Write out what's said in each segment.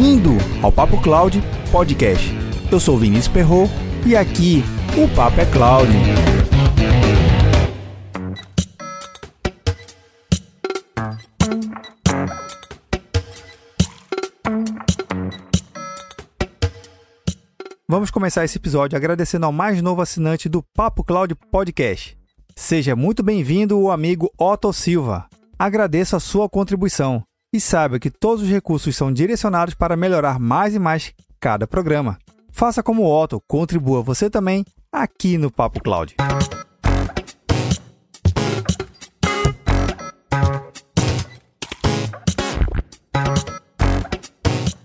bem-vindo ao Papo Cloud Podcast. Eu sou o Vinícius Perro e aqui o Papo é Cloud. Vamos começar esse episódio agradecendo ao mais novo assinante do Papo Cloud Podcast. Seja muito bem-vindo o amigo Otto Silva. Agradeço a sua contribuição e saiba que todos os recursos são direcionados para melhorar mais e mais cada programa. Faça como o Otto, contribua você também aqui no Papo Cloud.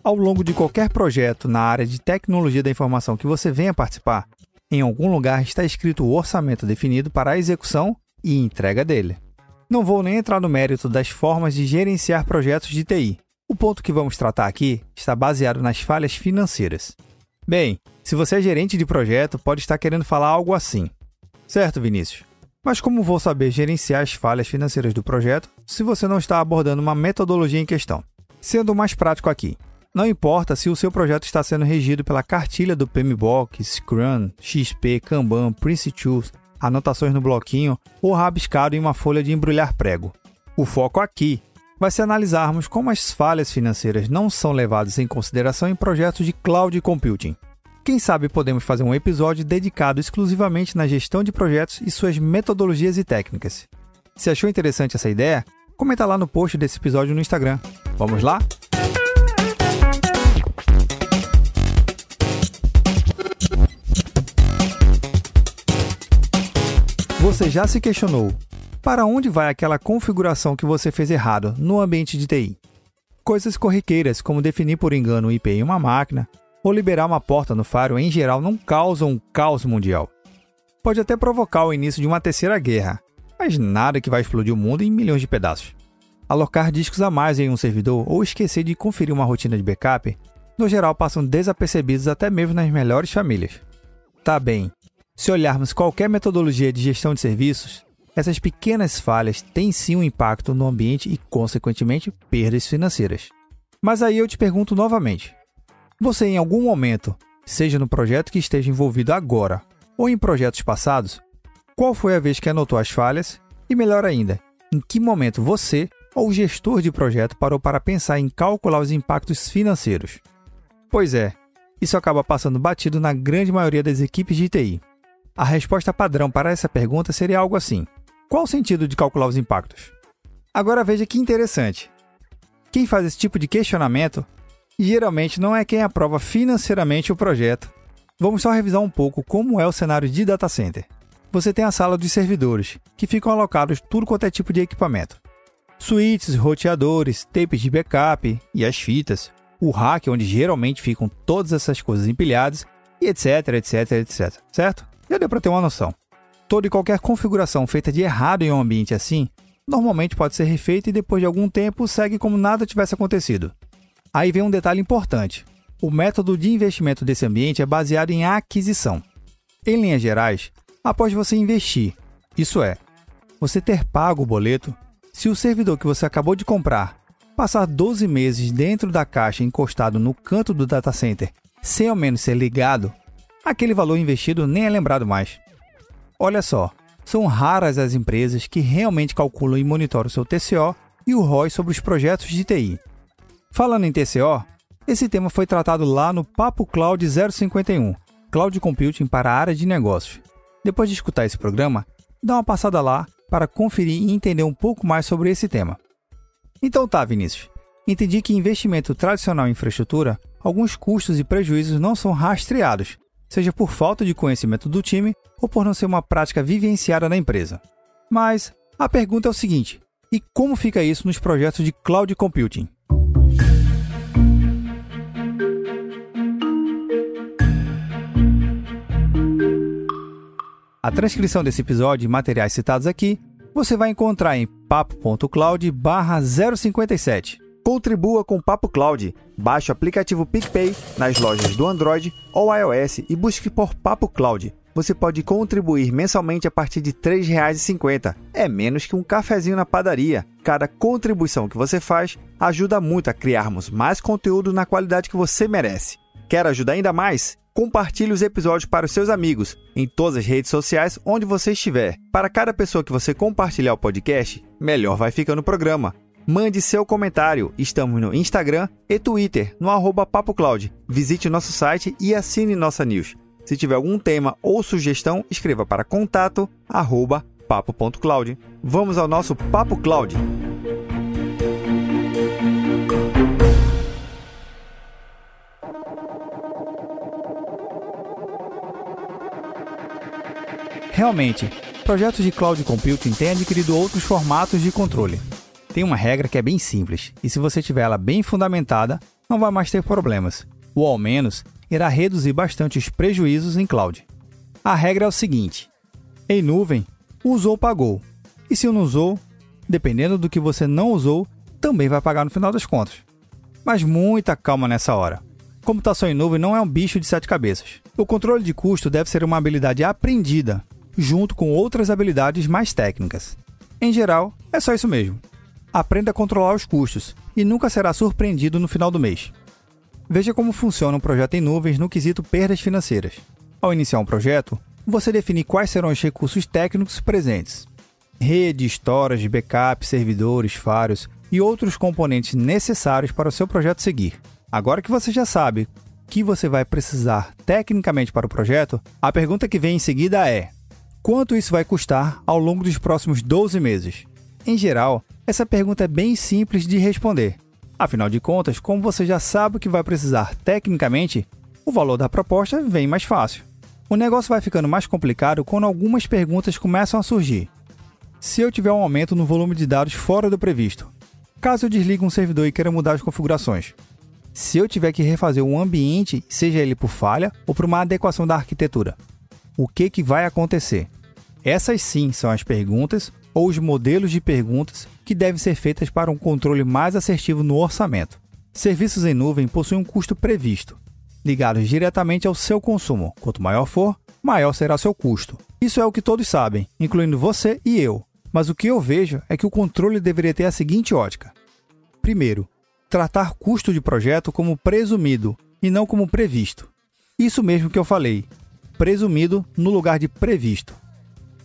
Ao longo de qualquer projeto na área de tecnologia da informação que você venha participar, em algum lugar está escrito o orçamento definido para a execução e entrega dele. Não vou nem entrar no mérito das formas de gerenciar projetos de TI. O ponto que vamos tratar aqui está baseado nas falhas financeiras. Bem, se você é gerente de projeto, pode estar querendo falar algo assim. Certo, Vinícius? Mas como vou saber gerenciar as falhas financeiras do projeto se você não está abordando uma metodologia em questão? Sendo mais prático aqui, não importa se o seu projeto está sendo regido pela cartilha do PMBOK, Scrum, XP, Kanban, Prince2, anotações no bloquinho ou rabiscado em uma folha de embrulhar prego. O foco aqui vai ser analisarmos como as falhas financeiras não são levadas em consideração em projetos de Cloud Computing. Quem sabe podemos fazer um episódio dedicado exclusivamente na gestão de projetos e suas metodologias e técnicas. Se achou interessante essa ideia, comenta lá no post desse episódio no Instagram. Vamos lá? Você já se questionou, para onde vai aquela configuração que você fez errado no ambiente de TI? Coisas corriqueiras como definir por engano o IP em uma máquina ou liberar uma porta no firewall em geral não causam um caos mundial. Pode até provocar o início de uma terceira guerra, mas nada que vai explodir o mundo em milhões de pedaços. Alocar discos a mais em um servidor ou esquecer de conferir uma rotina de backup, no geral passam desapercebidos até mesmo nas melhores famílias. Tá bem. Se olharmos qualquer metodologia de gestão de serviços, essas pequenas falhas têm sim um impacto no ambiente e, consequentemente, perdas financeiras. Mas aí eu te pergunto novamente, você em algum momento, seja no projeto que esteja envolvido agora ou em projetos passados, qual foi a vez que anotou as falhas? E melhor ainda, em que momento você ou o gestor de projeto parou para pensar em calcular os impactos financeiros? Pois é, isso acaba passando batido na grande maioria das equipes de TI. A resposta padrão para essa pergunta seria algo assim: qual o sentido de calcular os impactos? Agora veja que interessante. Quem faz esse tipo de questionamento, geralmente não é quem aprova financeiramente o projeto. Vamos só revisar um pouco como é o cenário de data center. Você tem a sala dos servidores, que ficam alocados tudo quanto é tipo de equipamento. Switches, roteadores, tapes de backup e as fitas, o rack onde geralmente ficam todas essas coisas empilhadas e etc, certo? Já deu para ter uma noção. Toda e qualquer configuração feita de errado em um ambiente assim, normalmente pode ser refeita e depois de algum tempo segue como nada tivesse acontecido. Aí vem um detalhe importante. O método de investimento desse ambiente é baseado em aquisição. Em linhas gerais, após você investir, isso é, você ter pago o boleto, se o servidor que você acabou de comprar passar 12 meses dentro da caixa encostado no canto do data center sem ao menos ser ligado, aquele valor investido nem é lembrado mais. Olha só, são raras as empresas que realmente calculam e monitoram seu TCO e o ROI sobre os projetos de TI. Falando em TCO, esse tema foi tratado lá no Papo Cloud 051, Cloud Computing para a área de negócios. Depois de escutar esse programa, dá uma passada lá para conferir e entender um pouco mais sobre esse tema. Então tá, Vinícius, entendi que investimento tradicional em infraestrutura, alguns custos e prejuízos não são rastreados, seja por falta de conhecimento do time ou por não ser uma prática vivenciada na empresa. Mas a pergunta é o seguinte, e como fica isso nos projetos de Cloud Computing? A transcrição desse episódio e materiais citados aqui, você vai encontrar em papo.cloud/057. Contribua com o Papo Cloud, baixe o aplicativo PicPay nas lojas do Android ou iOS e busque por Papo Cloud. você pode contribuir mensalmente a partir de R$ 3,50. É menos que um cafezinho na padaria. Cada contribuição que você faz ajuda muito a criarmos mais conteúdo na qualidade que você merece. Quer ajudar ainda mais? Compartilhe os episódios para os seus amigos, em todas as redes sociais onde você estiver. Para cada pessoa que você compartilhar o podcast, melhor vai ficando o programa. Mande seu comentário. Estamos no Instagram e Twitter, no @papo.cloud. Visite o nosso site e assine nossa news. Se tiver algum tema ou sugestão, escreva para contato @papo.cloud. Vamos ao nosso Papo Cloud. Realmente, projetos de Cloud Computing têm adquirido outros formatos de controle. Tem uma regra que é bem simples, e se você tiver ela bem fundamentada, não vai mais ter problemas, ou ao menos, irá reduzir bastante os prejuízos em cloud. A regra é o seguinte: em nuvem, usou, pagou, e se não usou, dependendo do que você não usou, também vai pagar no final das contas. Mas muita calma nessa hora. Computação em nuvem não é um bicho de sete cabeças. O controle de custo deve ser uma habilidade aprendida, junto com outras habilidades mais técnicas. Em geral, é só isso mesmo. Aprenda a controlar os custos e nunca será surpreendido no final do mês. Veja como funciona um projeto em nuvens no quesito perdas financeiras. Ao iniciar um projeto, você define quais serão os recursos técnicos presentes. Rede, storage, backup, servidores, firewalls e outros componentes necessários para o seu projeto seguir. Agora que você já sabe o que você vai precisar tecnicamente para o projeto, a pergunta que vem em seguida é: quanto isso vai custar ao longo dos próximos 12 meses? Em geral, essa pergunta é bem simples de responder. Afinal de contas, como você já sabe o que vai precisar tecnicamente, o valor da proposta vem mais fácil. O negócio vai ficando mais complicado quando algumas perguntas começam a surgir. Se eu tiver um aumento no volume de dados fora do previsto? Caso eu desligue um servidor e queira mudar as configurações? Se eu tiver que refazer um ambiente, seja ele por falha ou por uma adequação da arquitetura? O que vai acontecer? Essas sim são as perguntas ou os modelos de perguntas que devem ser feitas para um controle mais assertivo no orçamento. Serviços em nuvem possuem um custo previsto, ligados diretamente ao seu consumo. Quanto maior for, maior será seu custo. Isso é o que todos sabem, incluindo você e eu. Mas o que eu vejo é que o controle deveria ter a seguinte ótica. Primeiro, tratar custo de projeto como presumido e não como previsto. Isso mesmo que eu falei, presumido no lugar de previsto.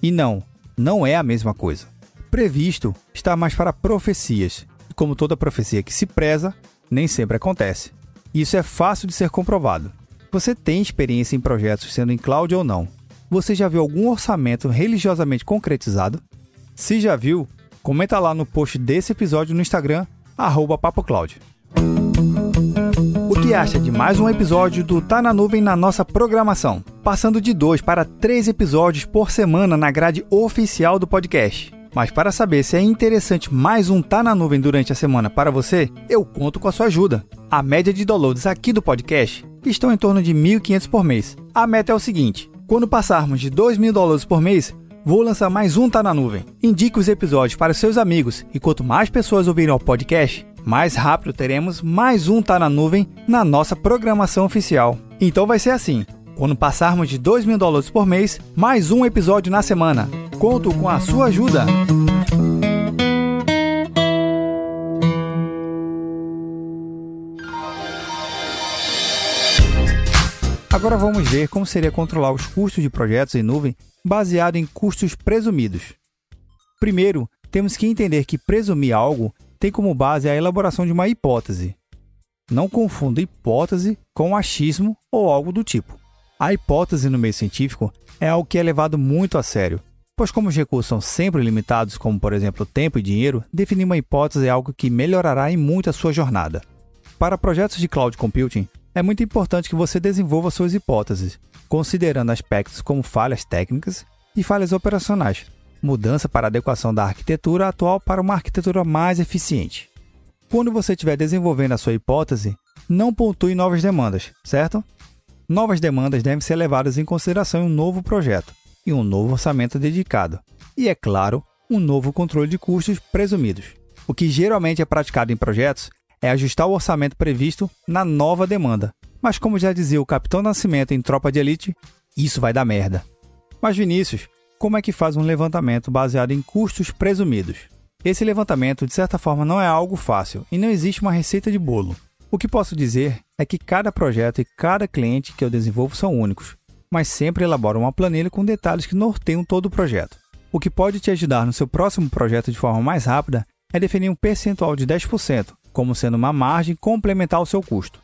E não é a mesma coisa. Previsto está mais para profecias. E como toda profecia que se preza, nem sempre acontece. Isso é fácil de ser comprovado. Você tem experiência em projetos, sendo em cloud ou não? Você já viu algum orçamento religiosamente concretizado? Se já viu, comenta lá no post desse episódio no Instagram, @papo.cloud. O que acha de mais um episódio do Tá Na Nuvem na nossa programação? Passando de 2 para 3 episódios por semana na grade oficial do podcast. Mas para saber se é interessante mais um Tá Na Nuvem durante a semana para você, eu conto com a sua ajuda. A média de downloads aqui do podcast estão em torno de 1.500 por mês. A meta é o seguinte: quando passarmos de 2.000 downloads por mês, vou lançar mais um Tá Na Nuvem. Indique os episódios para seus amigos e quanto mais pessoas ouvirem o podcast, mais rápido teremos mais um Tá Na Nuvem na nossa programação oficial. Então vai ser assim: quando passarmos de 2.000 dólares por mês, mais um episódio na semana. Conto com a sua ajuda! Agora vamos ver como seria controlar os custos de projetos em nuvem baseado em custos presumidos. Primeiro, temos que entender que presumir algo tem como base a elaboração de uma hipótese. Não confunda hipótese com achismo ou algo do tipo. A hipótese no meio científico é algo que é levado muito a sério, pois como os recursos são sempre limitados, como por exemplo tempo e dinheiro, definir uma hipótese é algo que melhorará em muito a sua jornada. Para projetos de cloud computing, é muito importante que você desenvolva suas hipóteses, considerando aspectos como falhas técnicas e falhas operacionais, mudança para adequação da arquitetura atual para uma arquitetura mais eficiente. Quando você estiver desenvolvendo a sua hipótese, não pontue novas demandas, certo? Novas demandas devem ser levadas em consideração em um novo projeto e um novo orçamento dedicado. E, é claro, um novo controle de custos presumidos. O que geralmente é praticado em projetos é ajustar o orçamento previsto na nova demanda. Mas como já dizia o Capitão Nascimento em Tropa de Elite, isso vai dar merda. Mas Vinícius, como é que faz um levantamento baseado em custos presumidos? Esse levantamento, de certa forma, não é algo fácil e não existe uma receita de bolo. O que posso dizer é que cada projeto e cada cliente que eu desenvolvo são únicos, mas sempre elaboro uma planilha com detalhes que norteiam todo o projeto. O que pode te ajudar no seu próximo projeto de forma mais rápida é definir um percentual de 10%, como sendo uma margem complementar ao seu custo.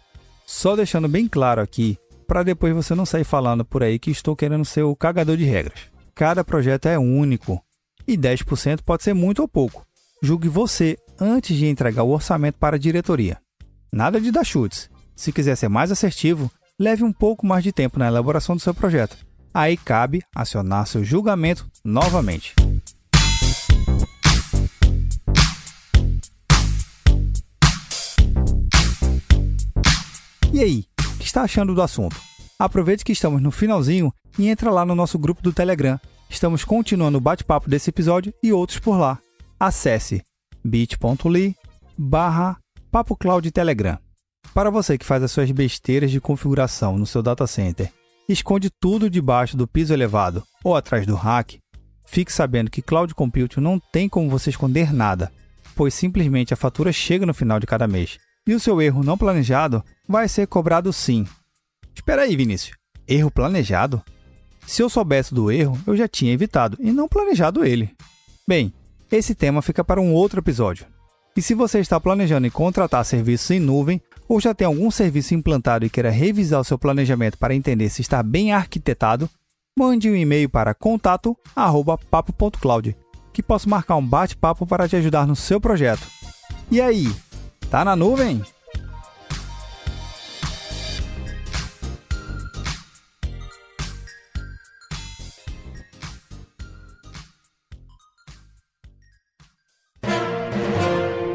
Só deixando bem claro aqui, para depois você não sair falando por aí que estou querendo ser o cagador de regras. Cada projeto é único e 10% pode ser muito ou pouco. Julgue você antes de entregar o orçamento para a diretoria. Nada de dar chutes. Se quiser ser mais assertivo, leve um pouco mais de tempo na elaboração do seu projeto. Aí cabe acionar seu julgamento novamente. E aí, o que está achando do assunto? Aproveite que estamos no finalzinho e entra lá no nosso grupo do Telegram. Estamos continuando o bate-papo desse episódio e outros por lá. Acesse bit.ly/papocloudtelegram. Para você que faz as suas besteiras de configuração no seu data center, esconde tudo debaixo do piso elevado ou atrás do rack, fique sabendo que Cloud Computing não tem como você esconder nada, pois simplesmente a fatura chega no final de cada mês. E o seu erro não planejado vai ser cobrado sim. Espera aí, Vinícius. Erro planejado? Se eu soubesse do erro, eu já tinha evitado e não planejado ele. Bem, esse tema fica para um outro episódio. E se você está planejando em contratar serviços em nuvem, ou já tem algum serviço implantado e queira revisar o seu planejamento para entender se está bem arquitetado, mande um e-mail para contato@papo.cloud, que posso marcar um bate-papo para te ajudar no seu projeto. E aí, tá na nuvem?